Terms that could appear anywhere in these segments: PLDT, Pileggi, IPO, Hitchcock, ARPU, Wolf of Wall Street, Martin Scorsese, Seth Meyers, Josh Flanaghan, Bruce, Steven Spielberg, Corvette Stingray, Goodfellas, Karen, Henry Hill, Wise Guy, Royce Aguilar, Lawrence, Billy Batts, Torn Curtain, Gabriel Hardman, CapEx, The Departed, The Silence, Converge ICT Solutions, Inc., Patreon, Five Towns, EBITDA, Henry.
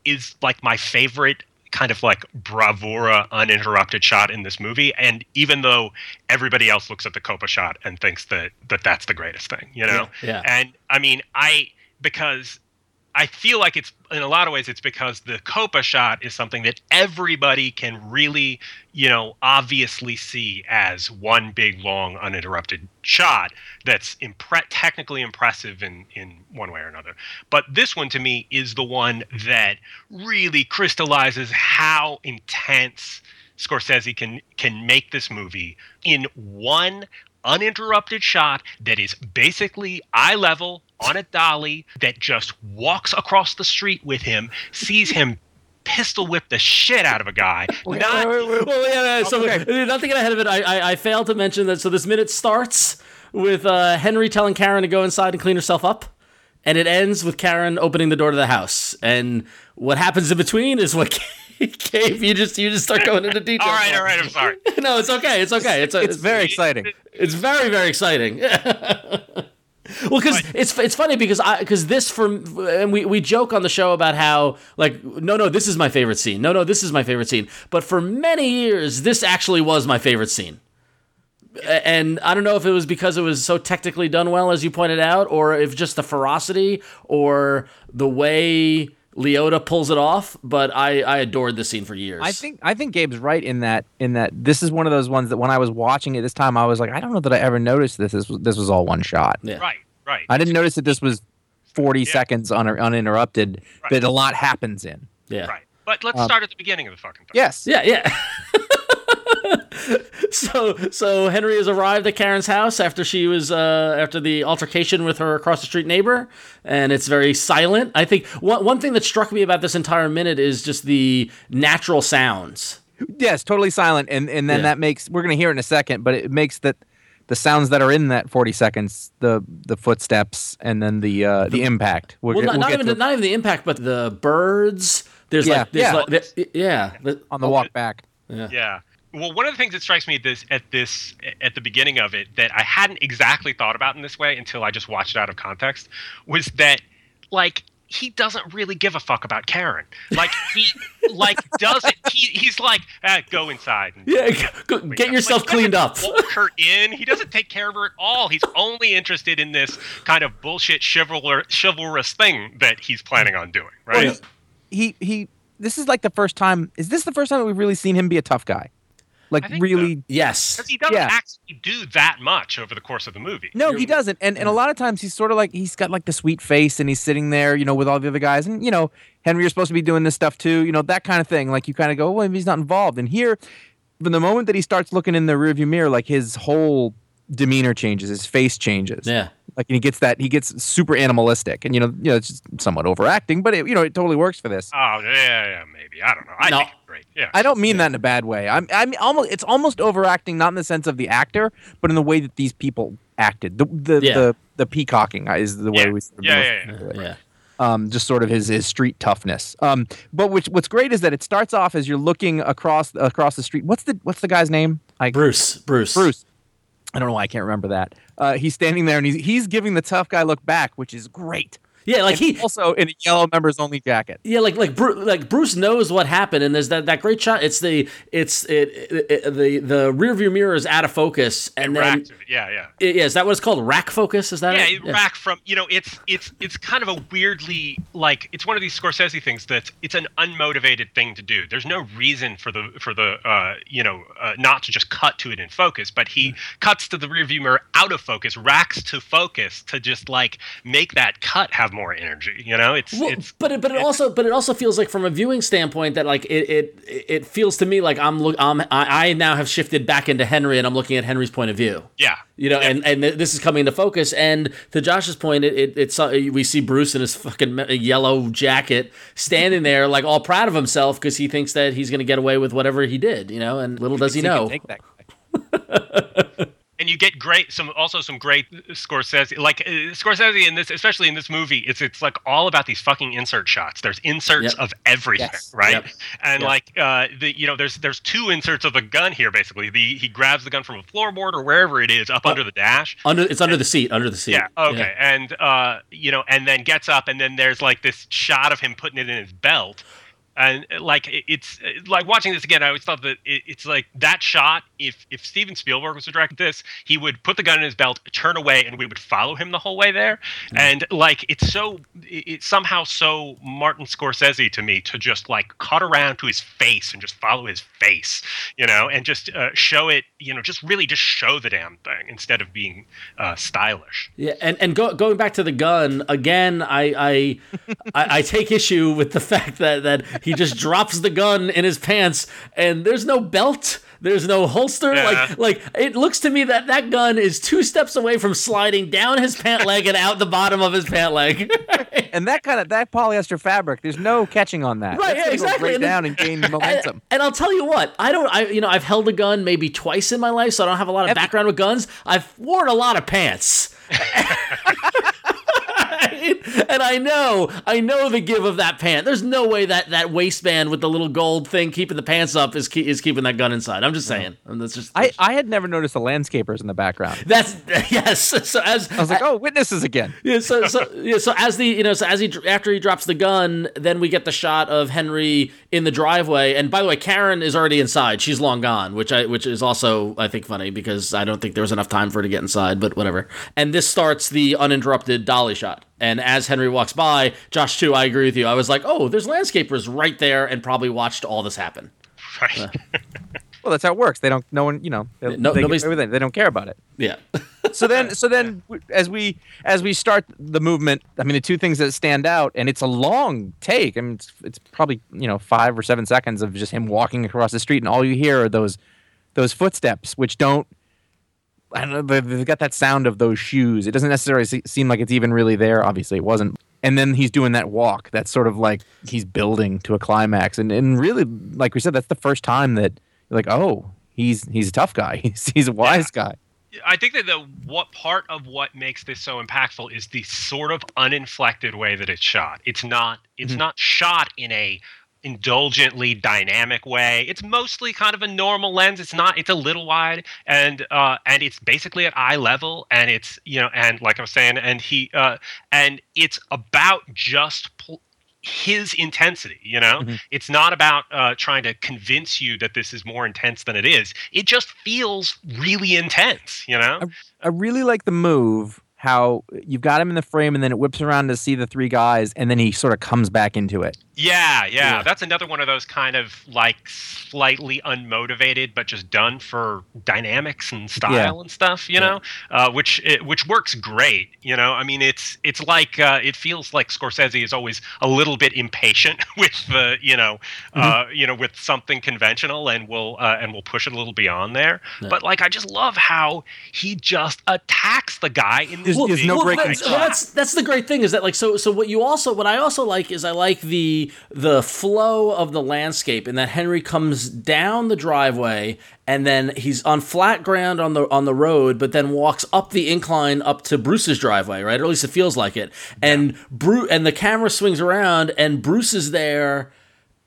is like my favorite kind of like bravura, uninterrupted shot in this movie. And even though everybody else looks at the Copa shot and thinks that that's the greatest thing, you know? Yeah. And I mean, because I feel like it's, in a lot of ways, it's because the Copa shot is something that everybody can really, you know, obviously see as one big, long, uninterrupted shot that's technically impressive in one way or another. But this one, to me, is the one that really crystallizes how intense Scorsese can make this movie in one uninterrupted shot that is basically eye level on a dolly that just walks across the street with him, sees him pistol whip the shit out of a guy. Not thinking ahead of it, I failed to mention that. So this minute starts with Henry telling Karen to go inside and clean herself up, and it ends with Karen opening the door to the house. And what happens in between is what. Gabe, you just start going into detail. All right. I'm sorry. No, it's okay. It's very exciting. It's very, very exciting. Well, because it's funny because this and we joke on the show about how like no, this is my favorite scene. No, this is my favorite scene. But for many years, this actually was my favorite scene. And I don't know if it was because it was so technically done well, as you pointed out, or if just the ferocity or the way Leota pulls it off, but I adored this scene for years. I think Gabe's right in that this is one of those ones that when I was watching it this time, I was like, I don't know that I ever noticed this. This was all one shot. Yeah. Right. I didn't notice that this was 40 seconds uninterrupted, right, but a lot happens in. Yeah. Right. But let's start at the beginning of the fucking thing. Yes. Yeah. So Henry has arrived at Karen's house after she was after the altercation with her across the street neighbor, and it's very silent. I think one thing that struck me about this entire minute is just the natural sounds. Yes, totally silent, and then that makes, we're going to hear it in a second, but it makes that the sounds that are in that 40 seconds, the footsteps, and then the impact. Not even the impact, but the birds. On the walk back. Yeah. Well, one of the things that strikes me at the beginning of it that I hadn't exactly thought about in this way until I just watched it out of context was that, like, he doesn't really give a fuck about Karen. Like, he he's like, go inside. Get yourself cleaned up. Walk her in. He doesn't take care of her at all. He's only interested in this kind of bullshit chivalrous thing that he's planning on doing. Right? Well, he. This is like the first time. Is this the first time that we've really seen him be a tough guy? Like, really, so. Yes. Because he doesn't actually do that much over the course of the movie. No, he doesn't. And a lot of times he's sort of like, he's got like the sweet face and he's sitting there, you know, with all the other guys. And, you know, Henry, you're supposed to be doing this stuff too, you know, that kind of thing. Like, you kind of go, well, he's not involved. And here, from the moment that he starts looking in the rearview mirror, like, his whole demeanor changes, his face changes. Yeah. Like, and he gets super animalistic. And, you know, it's just somewhat overacting, but it, you know, it totally works for this. Oh, yeah, maybe. I don't know. I think it's great. Yeah. I don't mean that in a bad way. I'm almost, it's almost overacting, not in the sense of the actor, but in the way that these people acted. The peacocking is the way we sort of just sort of his street toughness. But what's great is that it starts off as you're looking across the street. What's the guy's name? Bruce. I don't know why I can't remember that. He's standing there and he's giving the tough guy look back, which is great. Yeah, like, and he also in a yellow members only jacket. Yeah, like Bruce knows what happened, and there's that great shot. It's the rearview mirror is out of focus, and then is that what it's called? Rack focus? Is that it? Rack from, you know, it's kind of a weirdly, like, it's one of these Scorsese things that it's an unmotivated thing to do. There's no reason for not to just cut to it in focus, but he cuts to the rearview mirror out of focus, racks to focus to just like make that cut have more energy, you know. It also feels like, from a viewing standpoint, that like it feels to me like I now have shifted back into Henry and I'm looking at Henry's point of view. Yeah, you know, and this is coming into focus. And to Josh's point, we see Bruce in his fucking yellow jacket standing there, like, all proud of himself because he thinks that he's going to get away with whatever he did, you know. And little does he know. And you get some great Scorsese, like Scorsese in this, especially in this movie, it's like all about these fucking insert shots. There's inserts of everything, right? Yep. And like there's two inserts of a gun here. Basically, he grabs the gun from a floorboard or wherever it is, up under the dash. Under the seat. Yeah. Okay. Yeah. And you know, and then gets up, and then there's like this shot of him putting it in his belt. And like, it's like watching this again, I always thought that it's like that shot. If Steven Spielberg was to direct this, he would put the gun in his belt, turn away, and we would follow him the whole way there. Mm-hmm. And like, it's somehow so Martin Scorsese to me to just like cut around to his face and just follow his face, you know, and just show it, you know, just really just show the damn thing instead of being stylish. Yeah, and going back to the gun again, I take issue with the fact that. He just drops the gun in his pants, and there's no belt, there's no holster. Yeah. Like it looks to me that gun is 2 steps away from sliding down his pant leg and out the bottom of his pant leg. And that polyester fabric, there's no catching on that. Right, yeah, exactly. Break down and gain momentum. And I'll tell you what, I've held a gun maybe twice in my life, so I don't have a lot of background with guns. I've worn a lot of pants. And I know the give of that pant. There's no way that waistband with the little gold thing keeping the pants up is keeping that gun inside. I'm just saying. No. I had never noticed the landscapers in the background. That's yes. So as I was like, witnesses again. Yeah. So as the after he drops the gun, then we get the shot of Henry in the driveway. And by the way, Karen is already inside. She's long gone, which is also I think funny because I don't think there was enough time for her to get inside. But whatever. And this starts the uninterrupted dolly shot. And as Henry walks by, Josh, too, I agree with you. I was like, oh, there's landscapers right there and probably watched all this happen. Right. Well, that's how it works. They don't, no one, you know, they don't care about it. Yeah. So then as we start the movement, I mean, the two things that stand out, and it's a long take. I mean, it's probably, 5 or 7 seconds of just him walking across the street. And all you hear are those footsteps, which don't. I don't know, they've got that sound of those shoes. It doesn't necessarily seem like it's even really there. Obviously, it wasn't. And then he's doing that walk. That's sort of like he's building to a climax. And really, like we said, that's the first time that you're like, oh, he's a tough guy. He's a wise guy. I think that what part of what makes this so impactful is the sort of uninflected way that it's shot. It's mm-hmm. not shot in a indulgently dynamic way. It's mostly kind of a normal lens. It's a little wide and it's basically at eye level, and it's, and like I was saying, and he, and it's about just his intensity, mm-hmm. It's not about trying to convince you that this is more intense than it is. It just feels really intense, I really like the move, how you've got him in the frame and then it whips around to see the three guys and then he sort of comes back into it. Yeah. That's another one of those kind of like slightly unmotivated but just done for dynamics and style and stuff, which works great. I mean, it's like it feels like Scorsese is always a little bit impatient with the with something conventional and will push it a little beyond there. Yeah. But like I just love how he just attacks the guy in the there's no breaking. That's the great thing is that like so what I also like is I like the flow of the landscape and that Henry comes down the driveway and then he's on flat ground on the road, but then walks up the incline up to Bruce's driveway, right? Or at least it feels like it. And Bruce and the camera swings around and Bruce is there.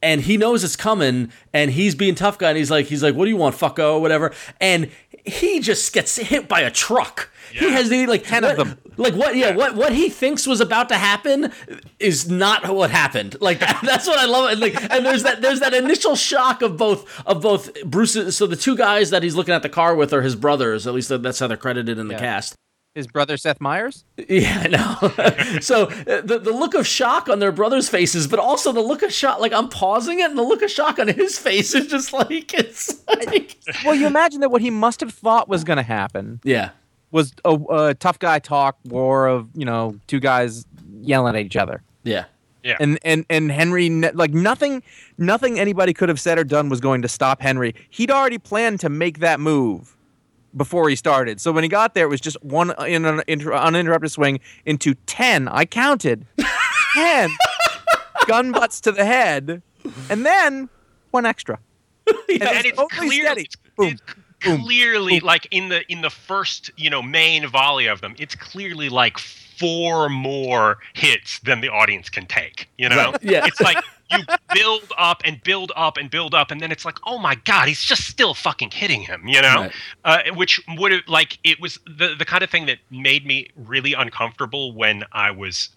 And he knows it's coming, and he's being tough guy, and he's like, what do you want, fucko, whatever. And he just gets hit by a truck. Yeah. He has like 10 of them. Like what? Yeah, what he thinks was about to happen is not what happened. Like that's what I love. And like, and there's that initial shock of both Bruce's. So the two guys that he's looking at the car with are his brothers. At least that's how they're credited in the cast. His brother Seth Meyers? Yeah, no. So the look of shock on their brother's faces, but also the look of shock, like I'm pausing it, and the look of shock on his face is just like it's. Like... Well, you imagine that what he must have thought was going to happen. Yeah, was a tough guy talk war of two guys yelling at each other. Yeah, yeah. And Henry, like nothing anybody could have said or done was going to stop Henry. He'd already planned to make that move before he started. So when he got there, it was just one uninterrupted swing into 10. I counted 10 gun butts to the head, and then one extra. And it's clear. Steady. Boom. Clearly, boom. Like in the first main volley of them, it's clearly like 4 more hits than the audience can take. Right. Yeah. It's like you build up and build up and build up, and then it's like, oh my God, he's just still fucking hitting him, you know? Right. Which would have, like, it was the kind of thing that made me really uncomfortable when I was,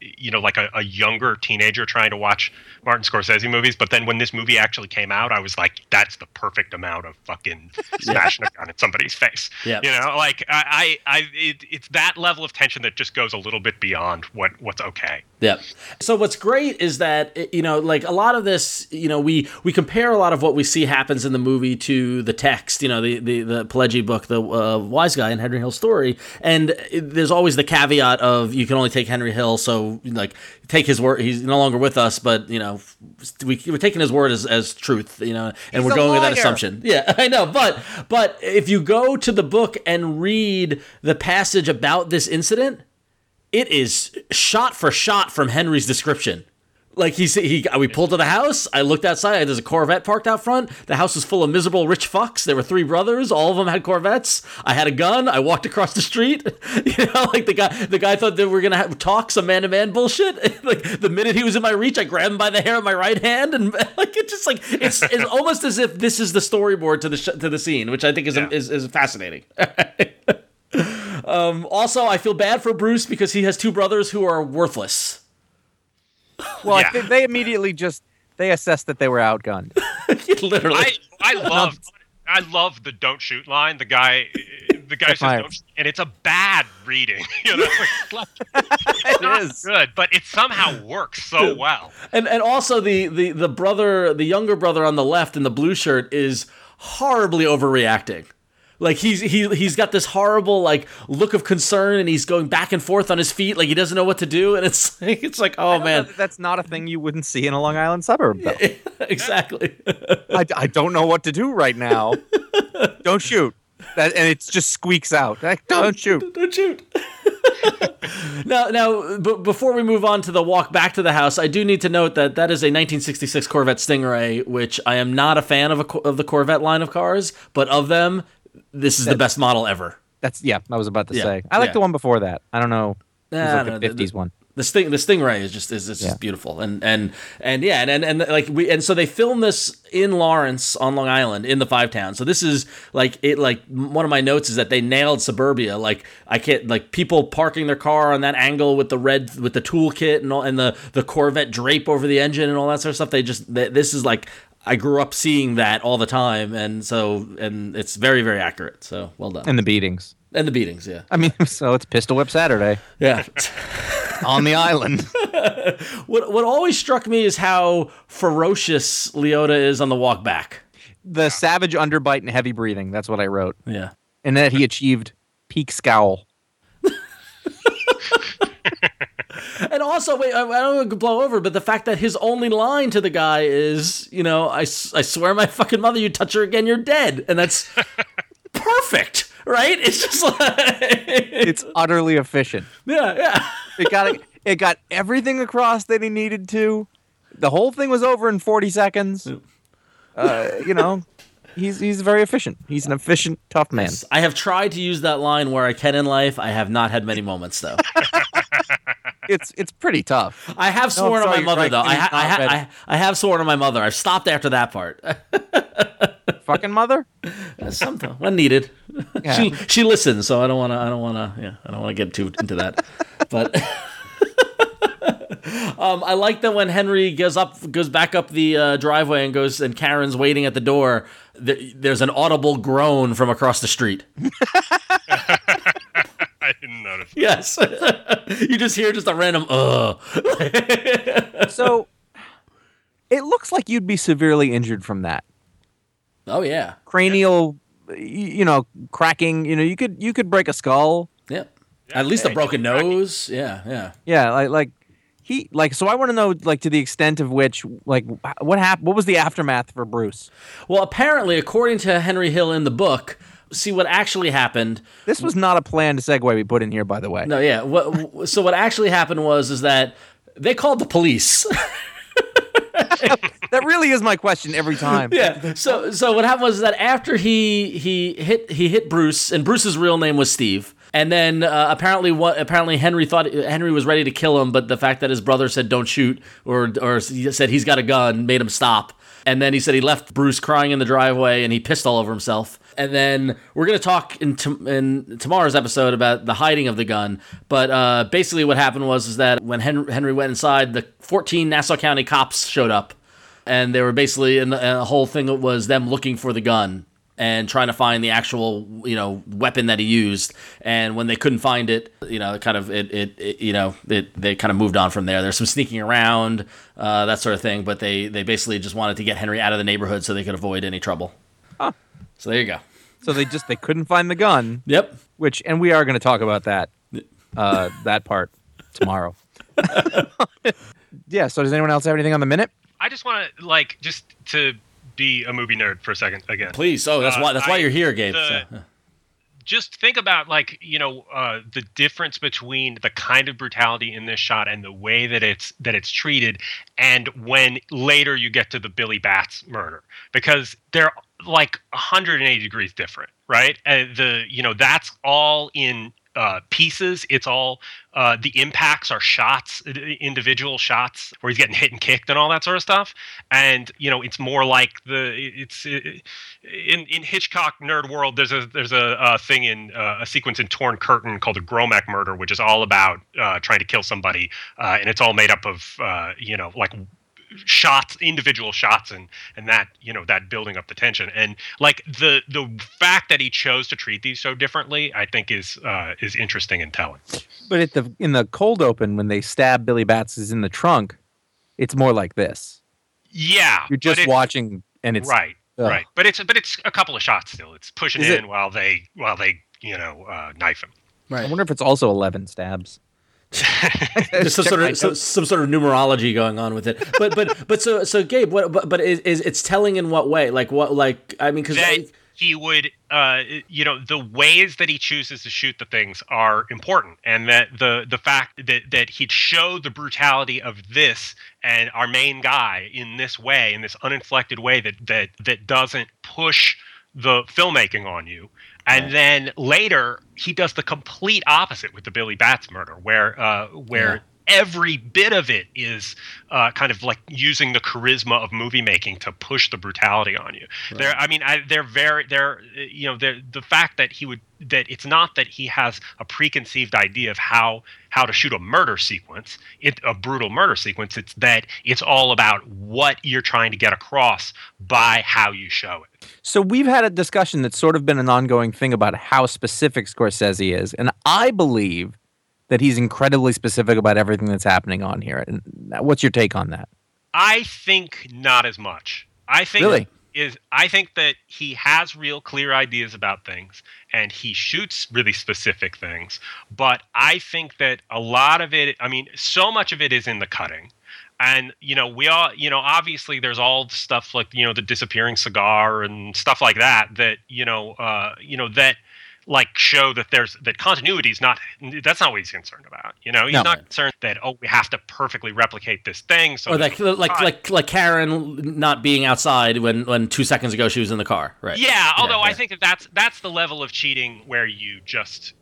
you know, like a younger teenager trying to watch Martin Scorsese movies. But then when this movie actually came out, I was like, that's the perfect amount of fucking smashing a gun at somebody's face. Yep. You know, like it's that level of tension that just goes a little bit beyond what's okay. Yeah. So what's great is that, you know, like a lot of this, you know, we compare a lot of what we see happens in the movie to the text, you know, the Pileggi book, the Wise Guy and Henry Hill's story. And there's always the caveat of you can only take Henry Hill. So like take his word. He's no longer with us, but, you know, we're taking his word as truth, you know, and we're going with that assumption. Yeah, I know. But if you go to the book and read the passage about this incident, it is shot for shot from Henry's description. Like we pulled to the house. I looked outside. There's a Corvette parked out front. The house was full of miserable rich fucks. There were three brothers. All of them had Corvettes. I had a gun. I walked across the street. You know, like the guy thought that we were gonna talk some man-to-man bullshit. Like the minute he was in my reach, I grabbed him by the hair of my right hand, and like it's just like it's almost as if this is the storyboard to the scene, which I think is fascinating. Also, I feel bad for Bruce because he has two brothers who are worthless. Well, yeah. They immediately they assessed that they were outgunned. Literally, I love the "don't shoot" line. The guy says "don't shoot," and it's a bad reading. You know, it's not good, but it somehow works so well. And also the brother, the younger brother on the left in the blue shirt, is horribly overreacting. Like he's got this horrible like look of concern, and he's going back and forth on his feet, like he doesn't know what to do. And it's like, oh man, that's not a thing you wouldn't see in a Long Island suburb, though. Yeah, exactly. I don't know what to do right now. Don't shoot. And it just squeaks out. Like, don't shoot. Don't shoot. Now, but before we move on to the walk back to the house, I do need to note that is a 1966 Corvette Stingray, which I am not a fan of the Corvette line of cars, but of them, this is the best model ever. That's I was about to say. I like the one before that. I don't know. It was like the 50s one. The Stingray is just beautiful. And so they filmed this in Lawrence on Long Island in the Five Towns. So this is like it. Like one of my notes is that they nailed suburbia. Like I can't like people parking their car on that angle with the red with the toolkit and all, and the Corvette drape over the engine and all that sort of stuff. This is like. I grew up seeing that all the time, and it's very, very accurate. So well done. And the beatings. Yeah. I mean, so it's Pistol Whip Saturday. Yeah. On the island. What always struck me is how ferocious Leota is on the walk back. The savage underbite and heavy breathing. That's what I wrote. Yeah. And that he achieved peak scowl. And also, wait, I don't want to blow over, but the fact that his only line to the guy is, you know, I swear my fucking mother, you touch her again, you're dead. And that's perfect, right? It's just like... It's utterly efficient. Yeah. It got everything across that he needed to. The whole thing was over in 40 seconds. You know... He's very efficient. He's an efficient, tough man. I have tried to use that line where I can in life. I have not had many moments, though. It's pretty tough. I have sworn on my mother, right, though. I have sworn on my mother. I've stopped after that part. Fucking mother? Sometimes when needed. Yeah. She listens, so I don't want to get too into that. But I like that when Henry goes back up the driveway and goes, and Karen's waiting at the door. There's an audible groan from across the street. I didn't notice. Yes, you just hear just a random ugh. So it looks like you'd be severely injured from that. Oh yeah, cranial, you know, cracking. You know, you could break a skull. Yeah, at least a broken nose. Yeah. Like. So I want to know, like, to the extent of which, like, what happened? What was the aftermath for Bruce? Well, apparently, according to Henry Hill in the book, see what actually happened. This was not a planned segue we put in here, by the way. No, yeah. So what actually happened was that they called the police. That really is my question every time. Yeah. So what happened was that after he hit Bruce, and Bruce's real name was Steve. And then apparently Henry thought Henry was ready to kill him, but the fact that his brother said don't shoot or said he's got a gun made him stop. And then he said he left Bruce crying in the driveway and he pissed all over himself. And then we're going to talk in tomorrow's episode about the hiding of the gun. But basically what happened was that when Henry went inside, the 14 Nassau County cops showed up. And they were basically, and the whole thing was them looking for the gun and trying to find the actual, weapon that he used. And when they couldn't find it, they kind of moved on from there. There's some sneaking around, that sort of thing. But they basically just wanted to get Henry out of the neighborhood so they could avoid any trouble. Huh. So there you go. So they couldn't find the gun. Yep. And we are going to talk about that, that part tomorrow. Yeah. So does anyone else have anything on the minute? I just want to just to be a movie nerd for a second again. Please. Oh, that's why you're here, Gabe. Just think about the difference between the kind of brutality in this shot and the way that it's treated, and when later you get to the Billy Batts murder, because they're like 180 degrees different, right? And that's all in pieces. It's all the impacts are shots, individual shots where he's getting hit and kicked and all that sort of stuff. And it's more like in Hitchcock nerd world. There's a thing in a sequence in Torn Curtain called the Gromek murder, which is all about trying to kill somebody, and it's all made up of shots, individual shots, and that that building up the tension, and the fact that he chose to treat these so differently, I think is interesting and telling. But in the cold open, when they stab Billy Batts is in the trunk, it's more like this. Yeah, you're just watching, and it's right, right. But it's a couple of shots still. It's pushing in while they knife him. Right. I wonder if it's also 11 stabs. There's some sort of numerology going on with it, but so Gabe, but is it's telling in what way? Because he would, the ways that he chooses to shoot the things are important, and that the fact that he'd show the brutality of this and our main guy in this way, in this uninflected way that doesn't push the filmmaking on you. And then later, he does the complete opposite with the Billy Batts murder, where every bit of it is kind of like using the charisma of movie making to push the brutality on you. Right. The fact that it's not that he has a preconceived idea of how to shoot a murder sequence, a brutal murder sequence. It's that it's all about what you're trying to get across by how you show it. So we've had a discussion that's sort of been an ongoing thing about how specific Scorsese is, and I believe that he's incredibly specific about everything that's happening on here. And what's your take on that? I think not as much. I think that he has real clear ideas about things, and he shoots really specific things. But I think that a lot of it, so much of it is in the cutting. And, we all, obviously there's all stuff like, the disappearing cigar and stuff like that, show that that continuity is not, that's not what he's concerned about. He's not concerned that, we have to perfectly replicate this thing. So like Karen not being outside when 2 seconds ago she was in the car. Right. Yeah. Although I think that that's the level of cheating where you just,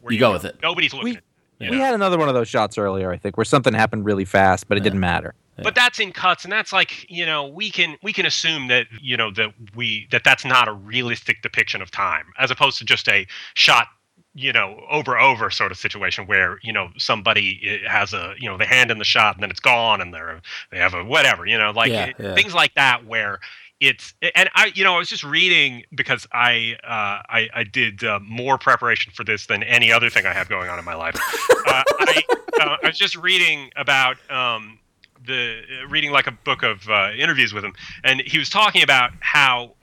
where you go with it. Nobody's looking at it. We had another one of those shots earlier, I think, where something happened really fast, but it didn't matter. Yeah. But that's in cuts, and that's like, we can assume that, that that's not a realistic depiction of time, as opposed to just a shot, over sort of situation where, somebody has a, the hand in the shot and then it's gone and they have a whatever, things like that where it's, and I was just reading because I did more preparation for this than any other thing I have going on in my life. I was just reading about reading like a book of interviews with him, and he was talking about how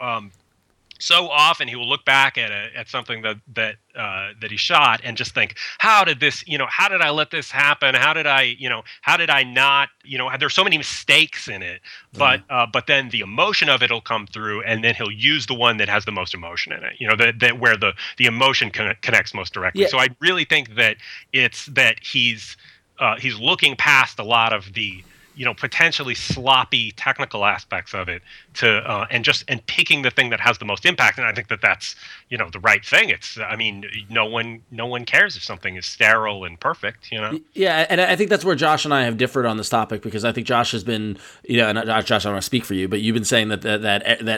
so often he will look back at something that he shot and just think, how did this, how did I let this happen? How did I not, there's so many mistakes in it, but then the emotion of it'll come through, and then he'll use the one that has the most emotion in it, where the emotion connects most directly. Yeah. So I really think that it's that he's looking past a lot of the, potentially sloppy technical aspects of it and picking the thing that has the most impact. And I think that that's, you know, the right thing. It's, I mean, no one cares if something is sterile and perfect, you know? Yeah. And I think that's where Josh and I have differed on this topic, because I think Josh has been, you know, and Josh, I don't want to speak for you, but you've been saying that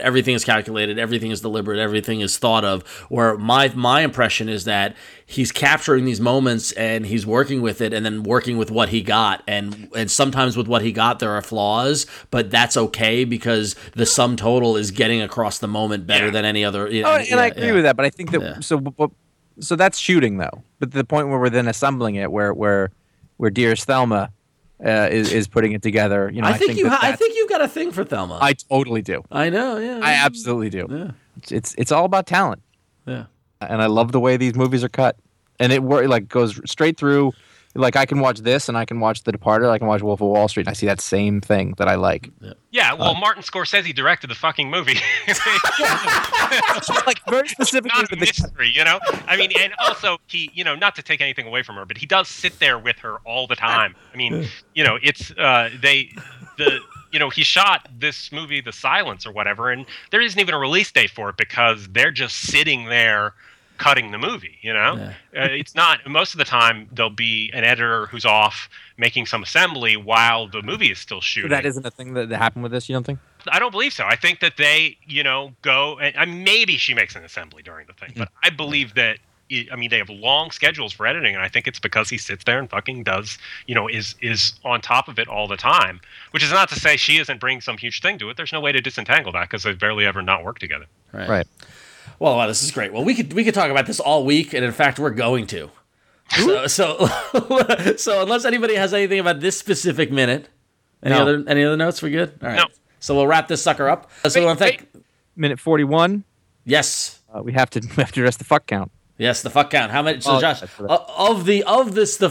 everything is calculated, everything is deliberate, everything is thought of, where my impression is that he's capturing these moments and he's working with it and then working with what he got. And sometimes with what he got, there are flaws, but that's okay because the sum total is getting across the moment better than any other. I agree with that, but I think that so that's shooting though. But the point where we're then assembling it, where dearest Thelma is putting it together, you know, I think you've got a thing for Thelma. I totally do. I know. Yeah, I absolutely do. Yeah. It's all about talent. Yeah, and I love the way these movies are cut, and it like goes straight through. Like, I can watch this, and I can watch The Departed, I can watch Wolf of Wall Street, and I see that same thing that I like. Yeah, well, Martin Scorsese directed the fucking movie. Like, very specifically. It's not a mystery, you know? I mean, and also, he, you know, not to take anything away from her, but he does sit there with her all the time. I mean, you know, it's, you know, he shot this movie, The Silence, or whatever, and there isn't even a release date for it because they're just sitting there cutting the movie, you know? Yeah. It's not, most of the time there'll be an editor who's off making some assembly while the movie is still shooting. But that isn't a thing that happened with this, you don't think? I don't believe so. I think that they, you know, go and maybe she makes an assembly during the thing, but I believe that they have long schedules for editing, and I think it's because he sits there and fucking does, you know, is on top of it all the time, which is not to say she isn't bringing some huge thing to it. There's no way to disentangle that because they've barely ever not worked together. Right. Well, wow, this is great. Well, we could talk about this all week, and in fact, we're going to. So unless anybody has anything about this specific minute, any other notes? We're good. All right. No. So we'll wrap this sucker up. Minute 41. Yes. We have to address the fuck count. Yes, the fuck count. How many? So, Josh, the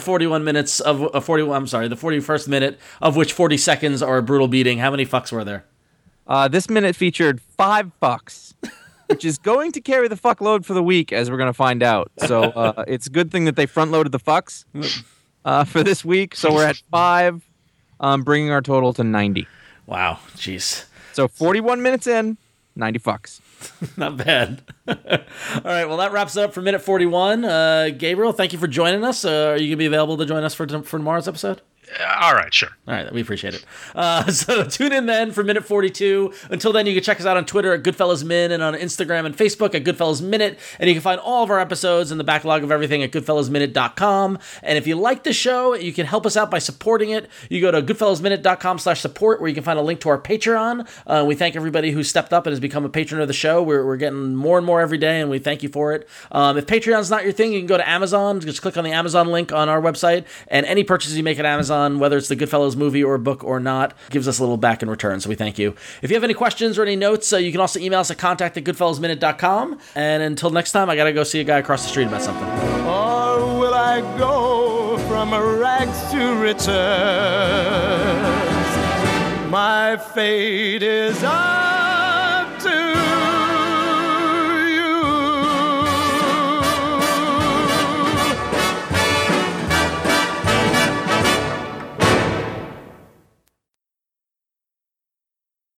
41 minutes of 41. I'm sorry, the 41st minute, of which 40 seconds are a brutal beating. How many fucks were there? This minute featured 5 fucks. Which is going to carry the fuck load for the week, as we're going to find out. So it's a good thing that they front-loaded the fucks for this week. So we're at 5, bringing our total to 90. Wow, jeez. So 41 minutes in, 90 fucks. Not bad. All right, well, that wraps it up for minute 41. Gabriel, thank you for joining us. Are you going to be available to join us for tomorrow's episode? All right, sure. All right, we appreciate it. So tune in then for Minute 42. Until then, you can check us out on Twitter at Goodfellas Min and on Instagram and Facebook at Goodfellas Minute. And you can find all of our episodes and the backlog of everything at GoodfellasMinute.com. And if you like the show, you can help us out by supporting it. You go to GoodfellasMinute.com/support, where you can find a link to our Patreon. We thank everybody who stepped up and has become a patron of the show. We're getting more and more every day, and we thank you for it. If Patreon's not your thing, you can go to Amazon. Just click on the Amazon link on our website, and any purchase you make at Amazon, whether it's the Goodfellas movie or book or not, gives us a little back in return, so we thank you. If you have any questions or any notes, you can also email us at contact@goodfellasminute.com. And until next time, I gotta go see a guy across the street about something. Or will I go from rags to riches? My fate is on.